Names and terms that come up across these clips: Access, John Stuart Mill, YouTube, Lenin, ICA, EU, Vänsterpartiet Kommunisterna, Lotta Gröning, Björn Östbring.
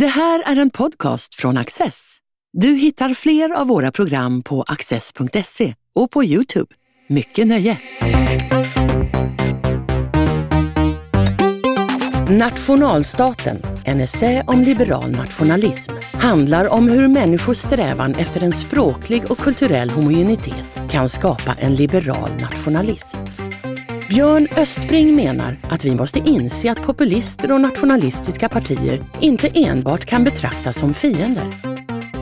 Det här är en podcast från Access. Du hittar fler av våra program på access.se och på YouTube. Mycket nöje! Nationalstaten, en essä om liberal nationalism, handlar om hur människors strävan efter en språklig och kulturell homogenitet kan skapa en liberal nationalism. Björn Östbring menar att vi måste inse att populister och nationalistiska partier inte enbart kan betraktas som fiender.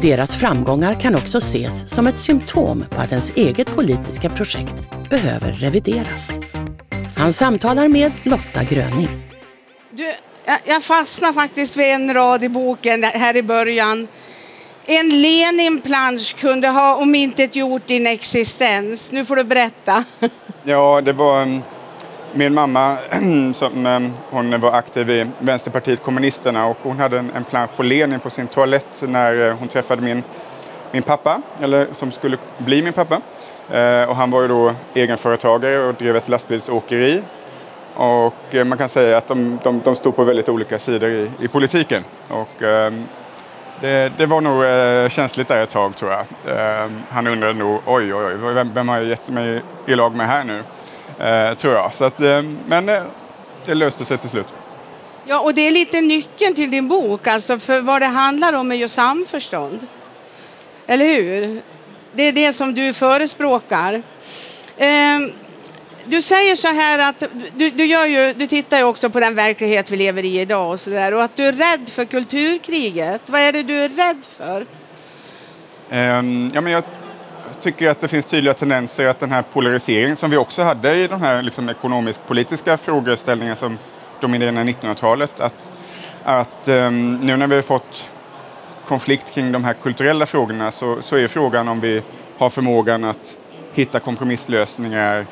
Deras framgångar kan också ses som ett symptom på att ens eget politiska projekt behöver revideras. Han samtalar med Lotta Gröning. Jag fastnar faktiskt vid en rad i boken här i början. En Lenin-plansch kunde ha om inte gjort din existens. Nu får du berätta. Ja, det var min mamma som hon var aktiv i Vänsterpartiet Kommunisterna, och hon hade en plansch på Lenin på sin toalett när hon träffade min pappa, eller som skulle bli min pappa. Och han var ju då egenföretagare och drev ett lastbilsåkeri. Och man kan säga att de stod på väldigt olika sidor i politiken. Och det var nog känsligt där ett tag, tror jag. Han undrade nog, oj, vem har jag gett mig i lag med här nu? Tror jag. Så att, men det löste sig till slut. Ja, och det är lite nyckeln till din bok. Alltså, för vad det handlar om är ju samförstånd. Eller hur? Det är det som du förespråkar. Du säger så här att du tittar ju också på den verklighet vi lever i idag och så där, och att du är rädd för kulturkriget. Vad är det du är rädd för? Ja, men jag tycker att det finns tydliga tendenser att den här polariseringen som vi också hade i de här liksom ekonomisk-politiska frågeställningarna som dominerade 1900-talet, att nu när vi har fått konflikt kring de här kulturella frågorna, så är frågan om vi har förmågan att hitta kompromisslösningar,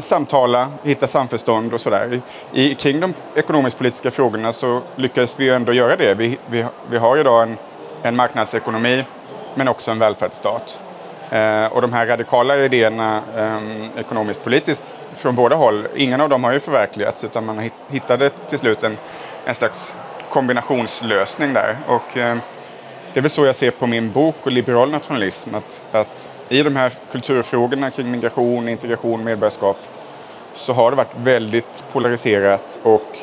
samtala, hitta samförstånd och sådär. Kring de ekonomisk-politiska frågorna så lyckades vi ändå göra det. Vi har idag en marknadsekonomi, men också en välfärdsstat. Och de här radikala idéerna ekonomiskt-politiskt från båda håll, ingen av dem har ju förverkligats, utan man hittade till slut en slags kombinationslösning där. Och det är väl så jag ser på min bok och liberal nationalism, att i de här kulturfrågorna kring migration, integration, medborgarskap, så har det varit väldigt polariserat, och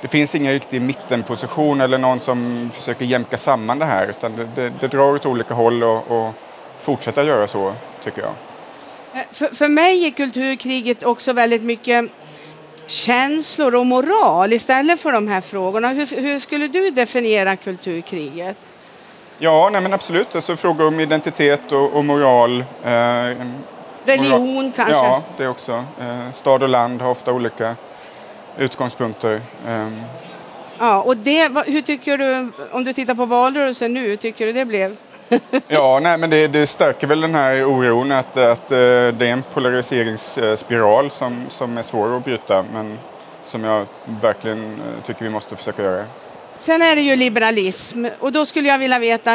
det finns ingen riktig mittenposition eller någon som försöker jämka samman det här, utan det drar åt olika håll, och fortsätter göra så, tycker jag. För mig är kulturkriget också väldigt mycket känslor och moral istället för de här frågorna. Hur skulle du definiera kulturkriget? Ja, nej men absolut. Alltså, frågor om identitet och moral. Religion moral, kanske? Ja, det också. Stad och land har ofta olika utgångspunkter. Ja, och hur tycker du, om du tittar på valrörelsen nu, hur tycker du det blev? Ja, nej men det stärker väl den här oron att det är en polariseringsspiral som är svår att bryta, men som jag verkligen tycker vi måste försöka göra. Sen är det ju liberalism, och då skulle jag vilja veta,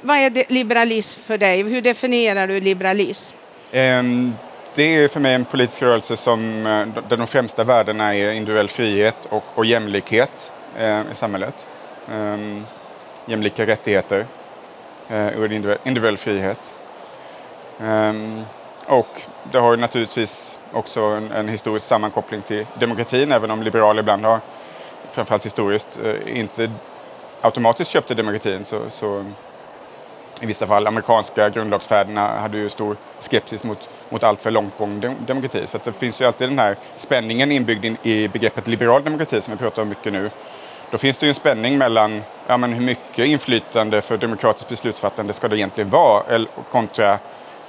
vad är liberalism för dig? Hur definierar du liberalism? Det är för mig en politisk rörelse där de främsta värdena är individuell frihet och jämlikhet i samhället. Jämlika rättigheter och individuell frihet. Och det har ju naturligtvis också en historisk sammankoppling till demokratin, även om liberaler ibland har, framförallt historiskt, inte automatiskt köpte demokratin, så i vissa fall amerikanska grundlagsfäderna hade ju stor skepsis mot allt för långtgående demokrati, så att det finns ju alltid den här spänningen inbyggd i begreppet liberal demokrati som vi pratar om mycket nu. Då finns det ju en spänning mellan hur mycket inflytande för demokratiskt beslutsfattande ska det egentligen vara, eller kontra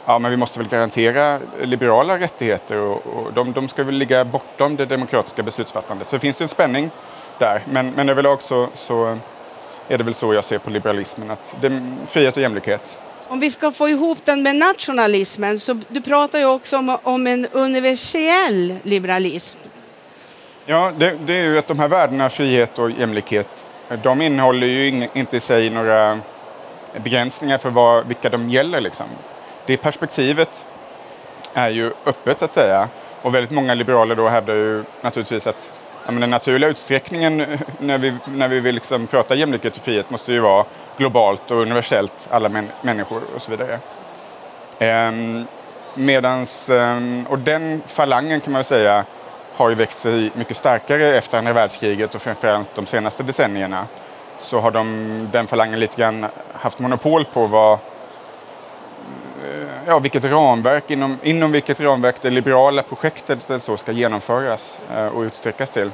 men vi måste väl garantera liberala rättigheter, och de ska väl ligga bortom det demokratiska beslutsfattandet. Så det finns ju en spänning där, men överlag så är det väl så jag ser på liberalismen, att det är frihet och jämlikhet. Om vi ska få ihop den med nationalismen, så du pratar ju också om en universell liberalism. Ja, det är ju att de här värdena, frihet och jämlikhet, de innehåller ju inte i sig några begränsningar för vilka de gäller liksom. Det perspektivet är ju öppet, att säga, och väldigt många liberaler då hävdar ju naturligtvis att Ja, men den naturliga utsträckningen när vi vill liksom prata jämlikhet och frihet måste ju vara globalt och universellt, alla människor och så vidare. Och den falangen kan man väl säga har ju växt sig mycket starkare efter andra världskriget och framförallt de senaste decennierna. Så har den falangen lite grann haft monopol på inom vilket ramverk det liberala projektet så ska genomföras och utsträckas till.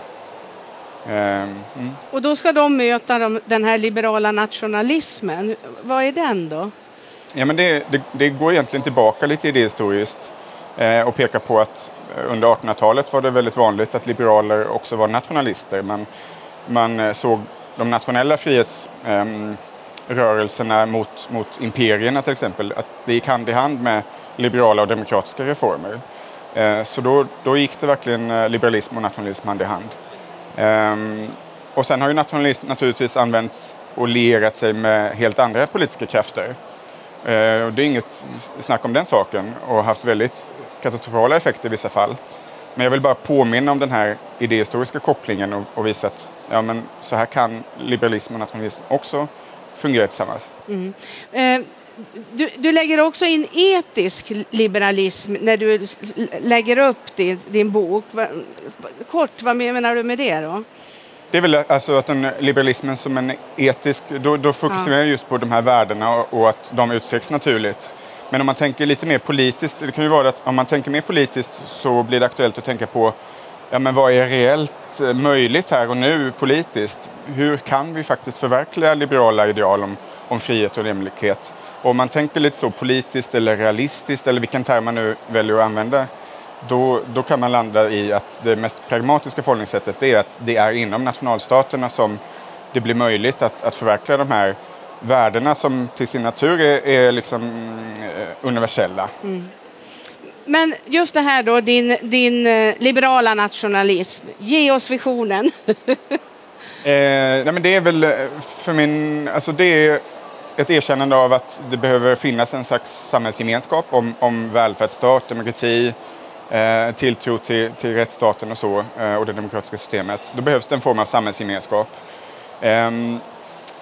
Och då ska de möta den här liberala nationalismen. Vad är den då? Ja, men det går egentligen tillbaka lite idéhistoriskt och pekar på att under 1800-talet var det väldigt vanligt att liberaler också var nationalister. Man såg de nationella frihetsrörelserna mot imperierna till exempel, att det gick hand i hand med liberala och demokratiska reformer. Så då gick det verkligen liberalism och nationalism hand i hand. Och sen har ju nationalism naturligtvis använts och lerat sig med helt andra politiska krafter. Och det är inget snack om den saken och haft väldigt katastrofala effekter i vissa fall. Men jag vill bara påminna om den här idéhistoriska kopplingen och visa att ja, men så här kan liberalism och nationalism också fungera tillsammans. Mm. Du lägger också in etisk liberalism när du lägger upp din bok. Kort, vad menar du med det då? Det är väl alltså att liberalismen som en etisk... Då fokuserar jag just på de här värdena och att de utsträcks naturligt. Men om man tänker lite mer politiskt, det kan ju vara att om man tänker mer politiskt så blir det aktuellt att tänka på ja, men vad är reellt möjligt här och nu politiskt? Hur kan vi faktiskt förverkliga liberala ideal om frihet och jämlikhet? Och om man tänker lite så politiskt eller realistiskt eller vilken term man nu väljer att använda, då kan man landa i att det mest pragmatiska förhållningssättet är att det är inom nationalstaterna som det blir möjligt att förverkliga de här värdena som till sin natur är liksom universella. Mm. Men just det här då, din liberala nationalism, ge oss visionen. Nej, men det är väl det är ett erkännande av att det behöver finnas en slags samhällsgemenskap om välfärdsstat, demokrati, tilltro till rättsstaten och så, och det demokratiska systemet. Då behövs det en form av samhällsgemenskap.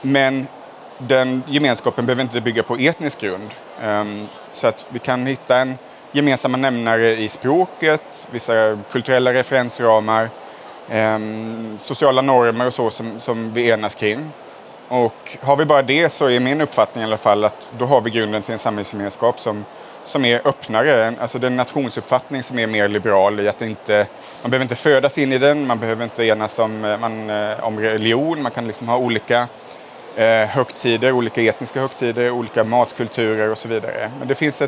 Men den gemenskapen behöver inte bygga på etnisk grund. Så att vi kan hitta en gemensamma nämnare i språket, vissa kulturella referensramar, sociala normer och så som vi enas kring. Och har vi bara det så är min uppfattning i alla fall att då har vi grunden till en samhällsgemenskap som är öppnare. Alltså det är en nationsuppfattning som är mer liberal i att man behöver inte födas in i den, man behöver inte enas om religion, man kan liksom ha olika högtider, olika etniska högtider, olika matkulturer och så vidare. Men det finns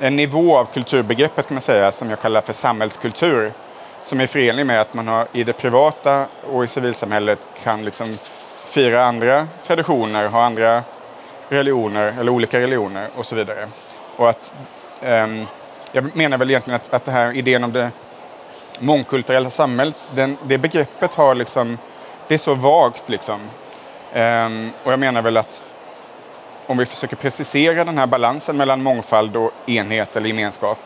en nivå av kulturbegreppet kan man säga som jag kallar för samhällskultur som är förenlig med att man har i det privata och i civilsamhället kan liksom fira andra traditioner, ha andra religioner eller olika religioner och så vidare. Och att jag menar väl egentligen att det här idén om det mångkulturella samhället, det begreppet har liksom, det är så vagt liksom. Och jag menar väl att om vi försöker precisera den här balansen mellan mångfald och enhet eller gemenskap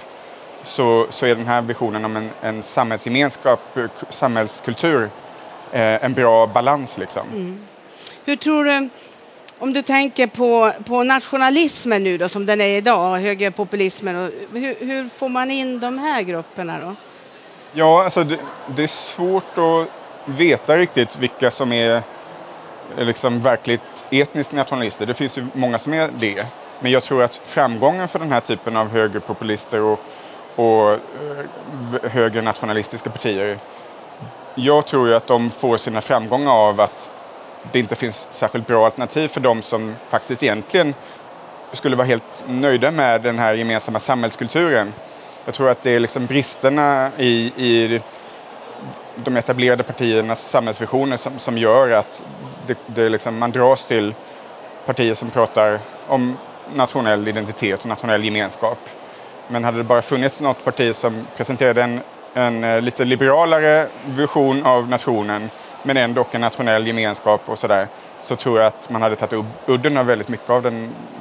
så är den här visionen om en samhällsgemenskap, samhällskultur en bra balans liksom. Mm. Hur tror du, om du tänker på nationalismen nu då som den är idag, högerpopulismen, och hur får man in de här grupperna då? Ja, alltså det är svårt att veta riktigt vilka som är liksom verkligt etniskt nationalister. Det finns ju många som är det. Men jag tror att framgången för den här typen av högerpopulister och högernationalistiska partier, jag tror ju att de får sina framgångar av att det inte finns särskilt bra alternativ för de som faktiskt egentligen skulle vara helt nöjda med den här gemensamma samhällskulturen. Jag tror att det är liksom bristerna i de etablerade partiernas samhällsvisioner som gör att det liksom, man dras till partier som pratar om nationell identitet och nationell gemenskap. Men hade det bara funnits något parti som presenterade en lite liberalare vision av nationen men ändå en nationell gemenskap och sådär, så tror jag att man hade tagit udden av väldigt mycket av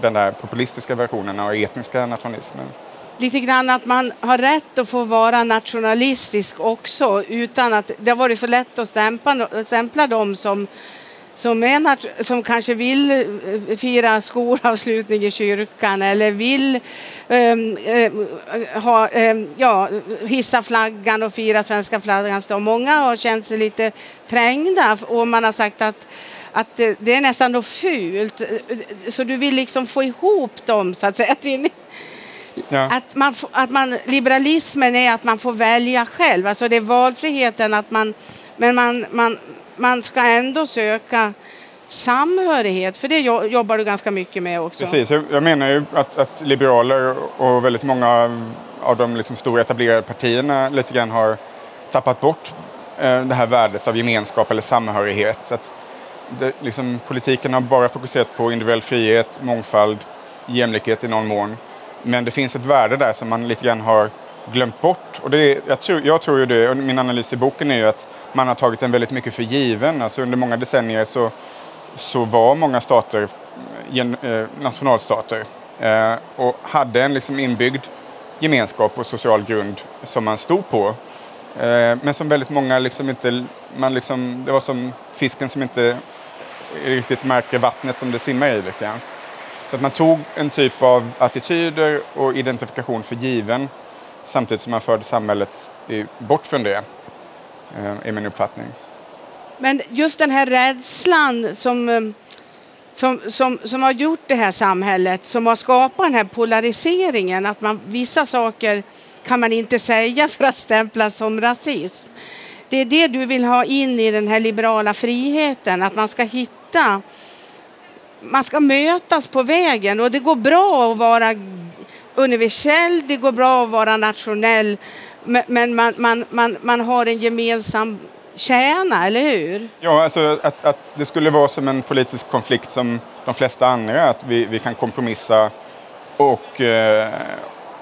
den där populistiska versionen av etniska nationalismen. lite grann att man har rätt att få vara nationalistisk också, utan att det har varit så lätt att stämpla dem som kanske vill fira skolavslutning i kyrkan eller vill hissa flaggan och fira svenska flaggans dag. Många har känt sig lite trängda och man har sagt att det är nästan då fult. Så du vill liksom få ihop dem så att säga. Ja. Liberalismen är att man får välja själv. Alltså det är valfriheten att man ska ändå söka samhörighet, för det jobbar du ganska mycket med också. Precis, jag menar ju att liberaler och väldigt många av de liksom stora etablerade partierna lite grann har tappat bort det här värdet av gemenskap eller samhörighet. Så att det, liksom, politiken har bara fokuserat på individuell frihet, mångfald, jämlikhet i någon mån. Men det finns ett värde där som man lite grann har glömt bort. Och det, jag tror ju det, och min analys i boken är ju att man har tagit den väldigt mycket för given. Alltså under många decennier så var många stater nationalstater och hade en liksom inbyggd gemenskap och social grund som man stod på. Men som väldigt många liksom inte... det var som fisken som inte riktigt märker vattnet som det simmar i lite grann. Så att man tog en typ av attityder och identifikation för given samtidigt som man förde samhället bort från det, är min uppfattning. Men just den här rädslan som har gjort det här samhället, som har skapat den här polariseringen, att vissa saker kan man inte säga för att stämplas som rasism. Det är det du vill ha in i den här liberala friheten, att man ska hitta... Man ska mötas på vägen, och det går bra att vara universell, det går bra att vara nationell, men man har en gemensam kärna, eller hur? Ja, alltså att det skulle vara som en politisk konflikt som de flesta andra, att vi kan kompromissa och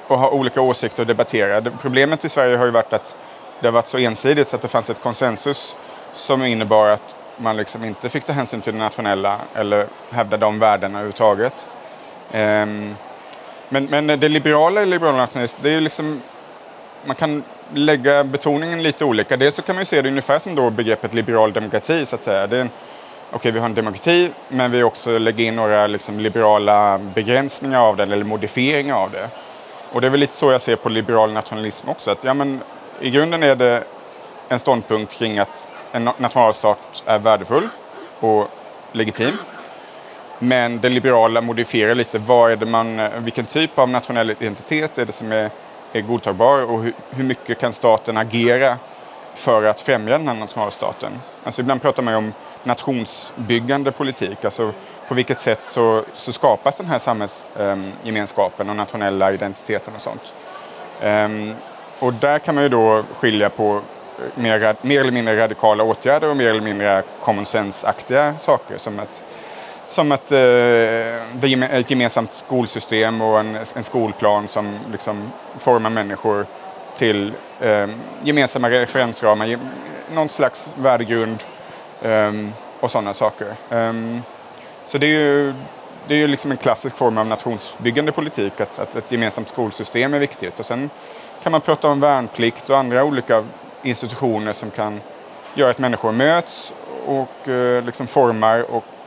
ha olika åsikter och debattera. Problemet i Sverige har ju varit att det har varit så ensidigt så att det fanns ett konsensus som innebar att man liksom inte fick ta hänsyn till det nationella eller hävda de värdena överhuvudtaget. Men det liberala nationalism, det är ju liksom, man kan lägga betoningen lite olika. Dels så kan man ju se det ungefär som då begreppet liberal demokrati så att säga. Okej, vi har en demokrati, men vi också lägger in några liksom liberala begränsningar av den eller modifieringar av det. Och det är väl lite så jag ser på liberal nationalism också. Att, ja, men i grunden är det en ståndpunkt kring att en nationalstat är värdefull och legitim. Men det liberala modifierar lite vad är det vilken typ av nationell identitet är det som är godtagbar, och hur mycket kan staten agera för att främja den här nationalstaten. Alltså ibland pratar man om nationsbyggande politik. Alltså på vilket sätt så skapas den här samhällsgemenskapen och nationella identiteten och sånt. Och där kan man ju då skilja på mer eller mindre radikala åtgärder och mer eller mindre common sense-aktiga saker som att ett gemensamt skolsystem och en skolplan som liksom formar människor till gemensamma referensramar, någon slags värdegrund och sådana saker. Så det är ju liksom en klassisk form av nationsbyggande politik, att ett gemensamt skolsystem är viktigt, och sen kan man prata om värnplikt och andra olika institutioner som kan göra att människor möts och liksom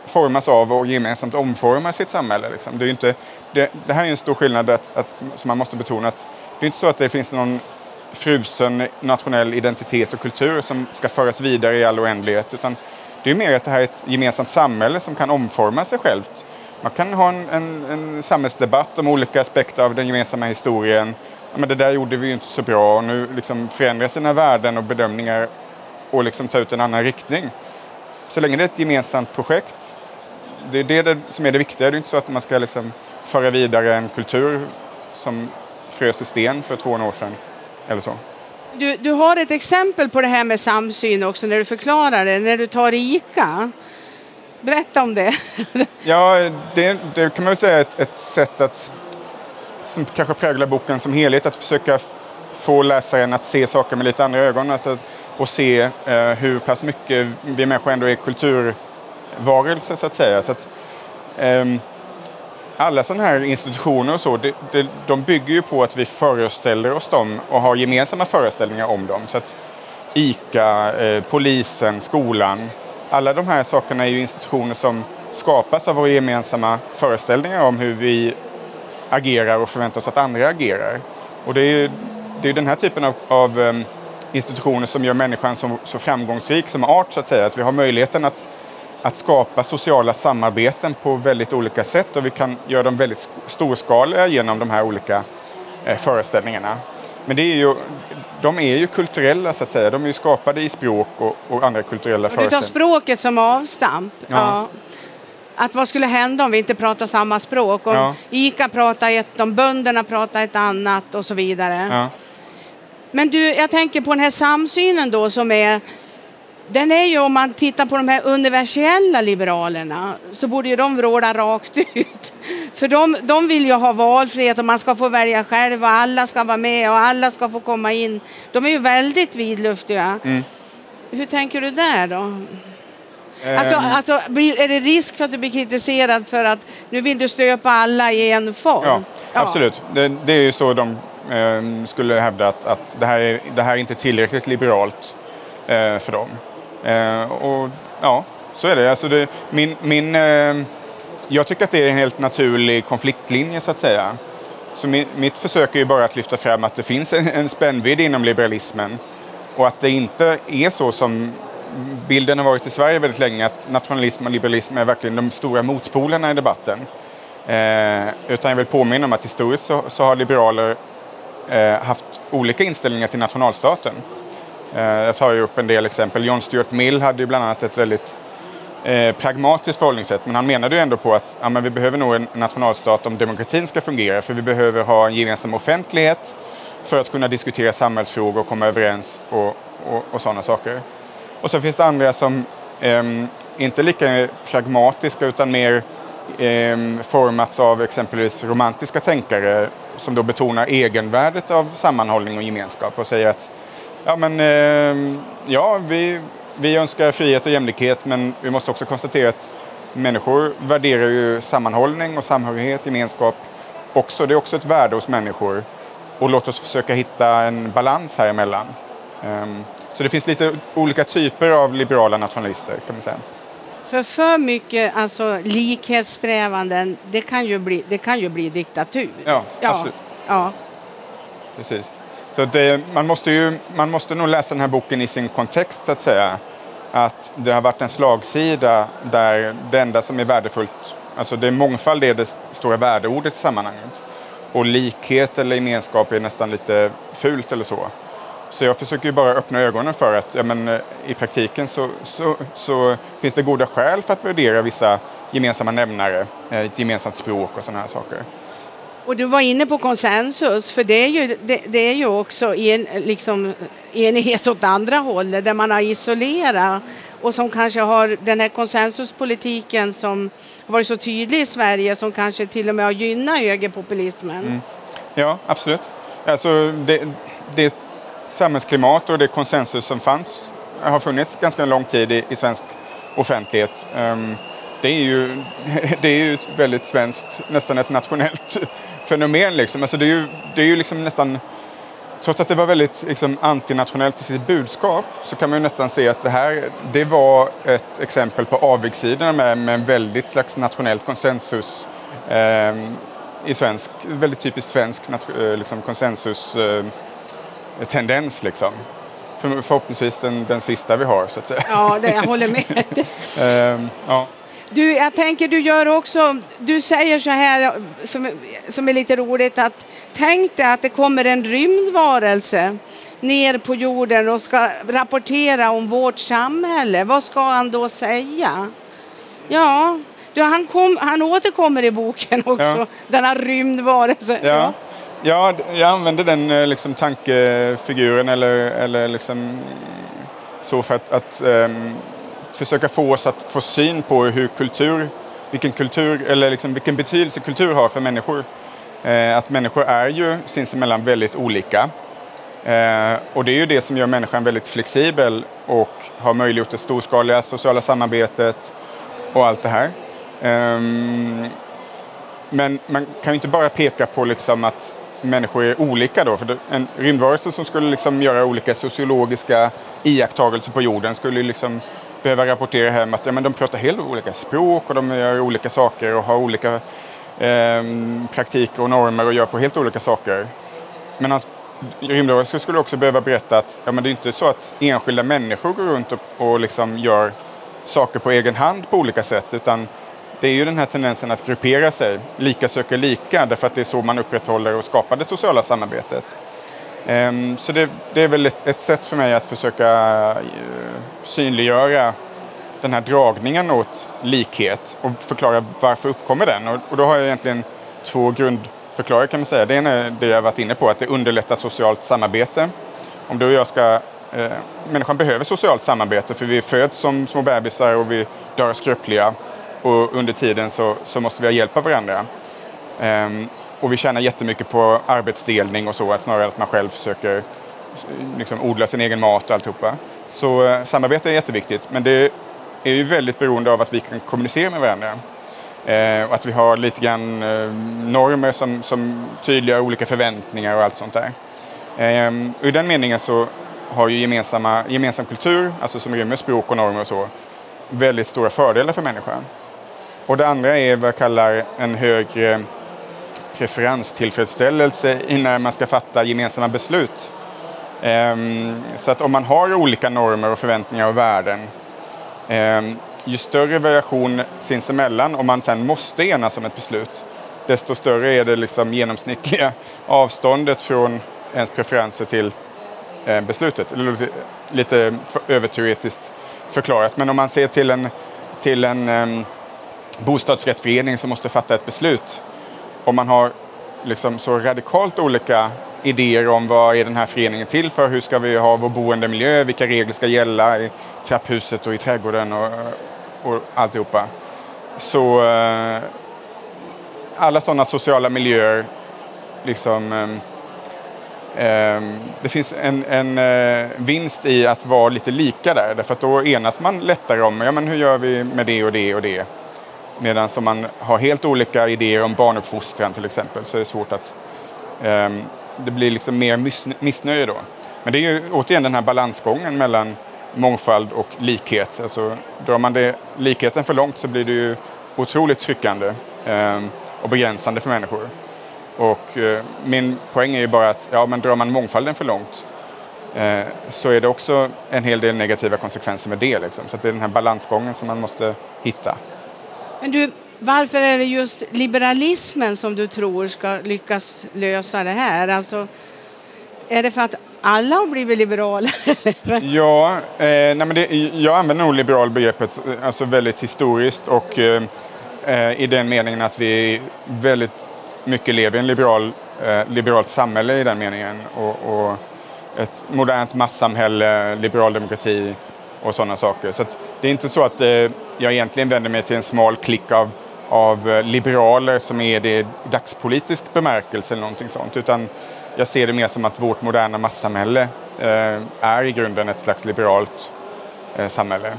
formas av och gemensamt omformar sitt samhälle. Liksom. Det är ju inte, det här är en stor skillnad som man måste betona, att det är inte så att det finns någon frusen nationell identitet och kultur som ska föras vidare i all oändlighet, utan det är mer att det här är ett gemensamt samhälle som kan omforma sig självt. Man kan ha en samhällsdebatt om olika aspekter av den gemensamma historien. Men det där gjorde vi ju inte så bra, och nu liksom förändra sina värden och bedömningar och liksom ta ut en annan riktning. Så länge det är ett gemensamt projekt, det är det som är det viktiga. Det är inte så att man ska liksom föra vidare en kultur som frös i sten för 200 år sedan eller så. Du har ett exempel på det här med samsyn också när du förklarar det, när du tar ICA. Berätta om det. Ja, det kan man väl säga är ett sätt att som kanske präglar boken som helhet, att försöka få läsaren att se saker med lite andra ögon, alltså, och se hur pass mycket vi människor ändå är kulturvarelser så att säga. Så att, alla sådana här institutioner och så, de bygger ju på att vi föreställer oss dem och har gemensamma föreställningar om dem. Så att ICA, polisen, skolan, alla de här sakerna är ju institutioner som skapas av våra gemensamma föreställningar om hur vi agerar och förväntar oss att andra agerar. Och det är den här typen av institutioner som gör människan så framgångsrik som art, så att säga. Att vi har möjligheten att skapa sociala samarbeten på väldigt olika sätt, och vi kan göra dem väldigt storskaliga genom de här olika föreställningarna. Men de är ju kulturella, så att säga. De är ju skapade i språk och andra kulturella föreställningar. Du tar språket som avstamp. Ja. Att vad skulle hända om vi inte pratar samma språk? Om ICA pratar ett, om bönderna pratar ett annat och så vidare. Ja. Men jag tänker på den här samsynen då som är... Den är ju, om man tittar på de här universella liberalerna, så borde ju de råda rakt ut. För de vill ju ha valfrihet och man ska få välja själv och alla ska vara med och alla ska få komma in. De är ju väldigt vidluftiga. Mm. Hur tänker du där då? Alltså, är det risk för att du blir kritiserad för att nu vill du stöpa alla i en form? Ja. Absolut. Det är ju så de skulle hävda att det här är inte tillräckligt liberalt för dem. Och ja, så är det. Alltså jag tycker att det är en helt naturlig konfliktlinje, så att säga. Så mitt försök är ju bara att lyfta fram att det finns en spännvidd inom liberalismen och att det inte är så som bilden har varit i Sverige väldigt länge, att nationalism och liberalism är verkligen de stora motpolerna i debatten. Utan jag vill påminna om att historiskt så har liberaler haft olika inställningar till nationalstaten. Jag tar ju upp en del exempel. John Stuart Mill hade ju bland annat ett väldigt pragmatiskt förhållningssätt, men han menade ju ändå på att vi behöver nog en nationalstat om demokratin ska fungera, för vi behöver ha en gemensam offentlighet för att kunna diskutera samhällsfrågor och komma överens och sådana saker. Och så finns det andra som inte lika pragmatiska utan mer formats av exempelvis romantiska tänkare som då betonar egenvärdet av sammanhållning och gemenskap och säger att vi önskar frihet och jämlikhet, men vi måste också konstatera att människor värderar ju sammanhållning och samhörighet, gemenskap också. Det är också ett värde hos människor, och låt oss försöka hitta en balans här emellan. Så det finns lite olika typer av liberala nationalister, kan man säga. För mycket likhetssträvanden, det kan ju bli diktatur. Ja, absolut. Ja. Precis. Så man måste nog läsa den här boken i sin kontext, så att säga. Att det har varit en slagsida där det enda som är värdefullt, alltså det är mångfald, det är det stora värdeordet i sammanhanget. Och likhet eller gemenskap är nästan lite fult eller så. Så jag försöker ju bara öppna ögonen för att i praktiken så finns det goda skäl för att värdera vissa gemensamma nämnare, ett gemensamt språk och sådana här saker. Och du var inne på konsensus, för det är ju också enighet åt andra hållet där man har isolerat, och som kanske har den här konsensuspolitiken som har varit så tydlig i Sverige, som kanske till och med har gynnat högerpopulismen. Mm. Ja, absolut. Alltså det samhällsklimat och det konsensus som har funnits ganska lång tid i svensk offentlighet. Det är ju ett väldigt svenskt, nästan ett nationellt fenomen. Liksom. Alltså det är ju liksom nästan, trots att det var väldigt antinationellt i sitt budskap, så kan man ju nästan se att det var ett exempel på avigsidorna med en väldigt slags nationellt konsensus i svensk, väldigt typiskt svensk konsensus tendens liksom. Förhoppningsvis den sista vi har, så att säga. Ja, jag håller med. Ja. Jag tänker du gör också, du säger så här som är lite roligt, att tänk dig att det kommer en rymdvarelse ner på jorden och ska rapportera om vårt samhälle. Vad ska han då säga? Ja, han återkommer i boken också, denna rymdvarelse. Ja. Ja, jag använder den tankefiguren eller så för att försöka få oss att få syn på vilken betydelse kultur har för människor. Att människor är ju sinsemellan väldigt olika. Och det är ju det som gör människan väldigt flexibel och har möjliggjort det storskaliga sociala samarbetet och allt det här. Men man kan ju inte bara peka på liksom att människor är olika då. För en rymdvarelse som skulle liksom göra olika sociologiska iakttagelser på jorden skulle liksom behöva rapportera hem att ja, men de pratar helt olika språk och de gör olika saker och har olika praktiker och normer och gör på helt olika saker. Men hans rymdvarelse skulle också behöva berätta att ja, men det är inte så att enskilda människor går runt och liksom gör saker på egen hand på olika sätt, utan det är ju den här tendensen att gruppera sig, lika söker lika, därför att det är så man upprätthåller och skapar det sociala samarbetet. Så det är väl ett sätt för mig att försöka synliggöra den här dragningen åt likhet och förklara varför uppkommer den. Och då har jag egentligen två grundförklaringar kan man säga. Det ena är det jag har varit inne på, att det underlättar socialt samarbete. Om du och jag ska... Människan behöver socialt samarbete för vi föds som små bebisar och vi dör skröpliga. Och under tiden så måste vi ha hjälp av varandra. Och vi tjänar jättemycket på arbetsdelning och så. Att snarare att man själv försöker liksom odla sin egen mat och alltihopa. Så samarbete är jätteviktigt. Men det är ju väldigt beroende av att vi kan kommunicera med varandra. Och att vi har lite grann normer som tydliggör olika förväntningar och allt sånt där. Och i den meningen så har ju gemensam kultur, alltså som rymmer språk och normer och så, väldigt stora fördelar för människan. Och det andra är vad jag kallar en högre preferenstillfredsställelse innan man ska fatta gemensamma beslut. Så att om man har olika normer och förväntningar och värden, ju större variation sinsemellan, om man sen måste enas om ett beslut, desto större är det liksom genomsnittliga avståndet från ens preferenser till beslutet. Lite överteoretiskt förklarat. Men om man ser till en bostadsrättsförening som måste fatta ett beslut. Om man har liksom så radikalt olika idéer om vad är den här föreningen till för, hur ska vi ha vår boendemiljö, vilka regler ska gälla i trapphuset och i trädgården och alltihopa. Så alla sådana sociala miljöer liksom... Det finns en vinst i att vara lite lika där, därför att då enas man lättare om ja, men hur gör vi med det och det och det, medan om man har helt olika idéer om barnuppfostran till exempel så är det svårt att det blir liksom mer missnöje då. Men det är ju återigen den här balansgången mellan mångfald och likhet, alltså drar man det likheten för långt så blir det ju otroligt tryckande och begränsande för människor. Och min poäng är ju bara att ja, men drar man mångfalden för långt så är det också en hel del negativa konsekvenser med det. Liksom. Så att det är den här balansgången som man måste hitta. Men du, varför är det just liberalismen som du tror ska lyckas lösa det här? Alltså, är det för att alla har blivit liberala? Ja, jag använder nog liberalbegreppet alltså väldigt historiskt och i den meningen att vi är väldigt mycket lever i en liberalt samhälle i den meningen och ett modernt massamhälle, liberal demokrati och sådana saker. Så att det är inte så att jag egentligen vänder mig till en smal klick av liberaler som är det dagspolitisk bemärkelse eller någonting sånt, utan jag ser det mer som att vårt moderna massamhälle är i grunden ett slags liberalt samhälle.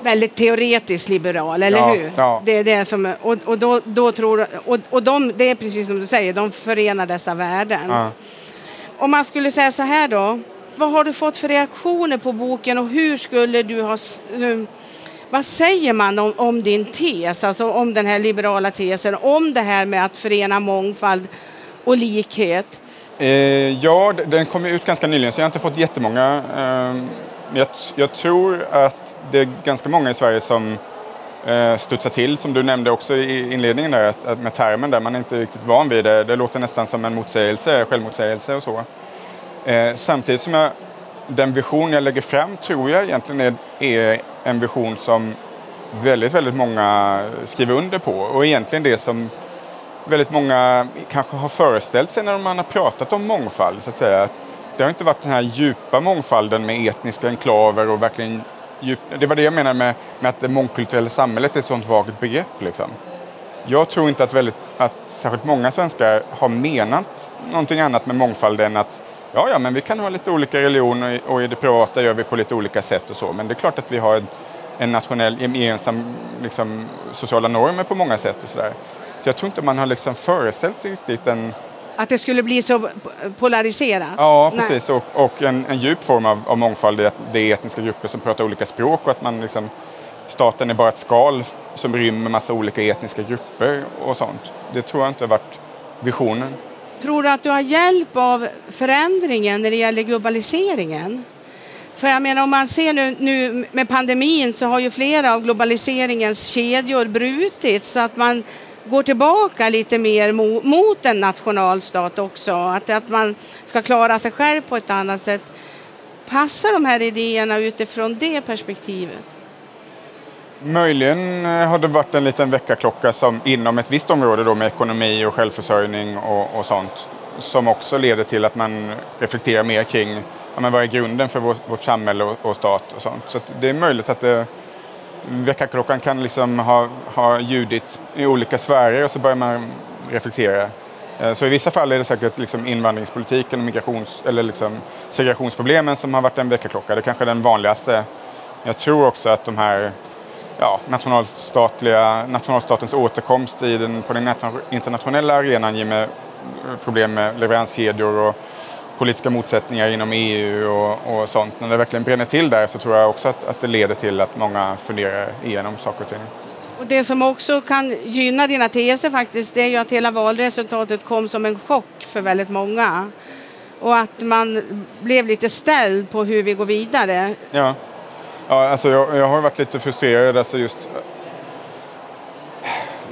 Väldigt teoretiskt liberal, eller ja, hur? Ja. Det är det som, och då tror och de, det är precis som du säger, de förenar dessa värden. Ja. Om man skulle säga så här då, vad har du fått för reaktioner på boken och hur skulle du ha, vad säger man om din tes, alltså om den här liberala tesen, om det här med att förena mångfald och likhet? Ja, den kom ut ganska nyligen så jag har inte fått jättemånga... Jag tror att det är ganska många i Sverige som studsar till, som du nämnde också i inledningen där, att med termen där, man är inte riktigt van vid det. Det låter nästan som en självmotsägelse och så. Samtidigt som den vision jag lägger fram tror jag egentligen är en vision som väldigt, väldigt många skriver under på. Och egentligen det som väldigt många kanske har föreställt sig när man har pratat om mångfald, så att säga, att det har inte varit den här djupa mångfalden med etniska enklaver och verkligen djup... Det var det jag menar med att det mångkulturella samhället är ett sånt vagt begrepp. Liksom. Jag tror inte att särskilt många svenskar har menat någonting annat med mångfald än att ja, men vi kan ha lite olika religioner och i det privata gör vi på lite olika sätt och så. Men det är klart att vi har en nationell, gemensam liksom, sociala normer på många sätt och sådär. Så jag tror inte man har liksom föreställt sig riktigt en... Att det skulle bli så polariserat? Ja, precis. Och en djup form av mångfald är att det är etniska grupper som pratar olika språk och att man liksom, staten är bara ett skal som rymmer massa olika etniska grupper och sånt. Det tror jag inte har varit visionen. Tror du att du har hjälp av förändringen när det gäller globaliseringen? För jag menar, om man ser nu med pandemin så har ju flera av globaliseringens kedjor brutits så att man går tillbaka lite mer mot en nationalstat också. Att man ska klara sig själv på ett annat sätt. Passar de här idéerna utifrån det perspektivet? Möjligen har det varit en liten väckarklocka som inom ett visst område då, med ekonomi och självförsörjning och sånt, som också leder till att man reflekterar mer kring vad är grunden för vårt samhälle och stat och sånt. Så att det är möjligt att väckarklockan kan liksom ha ljudits i olika sfärer och så börjar man reflektera. Så i vissa fall är det säkert liksom invandringspolitiken och segregationsproblemen som har varit en väckarklocka. Det är kanske den vanligaste. Jag tror också att de här nationalstatens återkomst på den internationella arenan ger med problem med leveranskedjor och politiska motsättningar inom EU och sånt. När det verkligen brinner till där så tror jag också att det leder till att många funderar igenom saker och ting. Och det som också kan gynna dina teser faktiskt, det är ju att hela valresultatet kom som en chock för väldigt många. Och att man blev lite ställd på hur vi går vidare. Ja alltså jag har varit lite frustrerad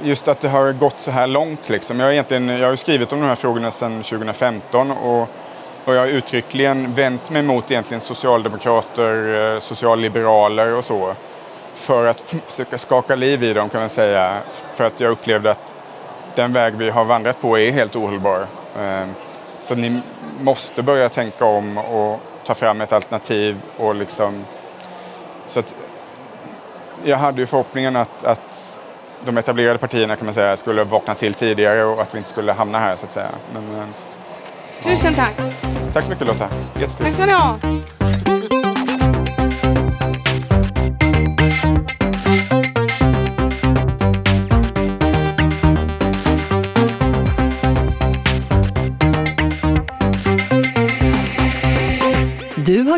just att det har gått så här långt liksom. Jag har ju skrivit om de här frågorna sedan 2015 och jag har uttryckligen vänt mig mot egentligen socialdemokrater, socialliberaler och så. För att försöka skaka liv i dem kan man säga. För att jag upplevde att den väg vi har vandrat på är helt ohållbar. Så ni måste börja tänka om och ta fram ett alternativ. Och liksom... Så att jag hade ju förhoppningen att de etablerade partierna kan man säga skulle vakna till tidigare och att vi inte skulle hamna här så att säga. Men... Tusen tack. Tack så mycket Lotta. Jättetrevligt. Tack ska ni ha. Du har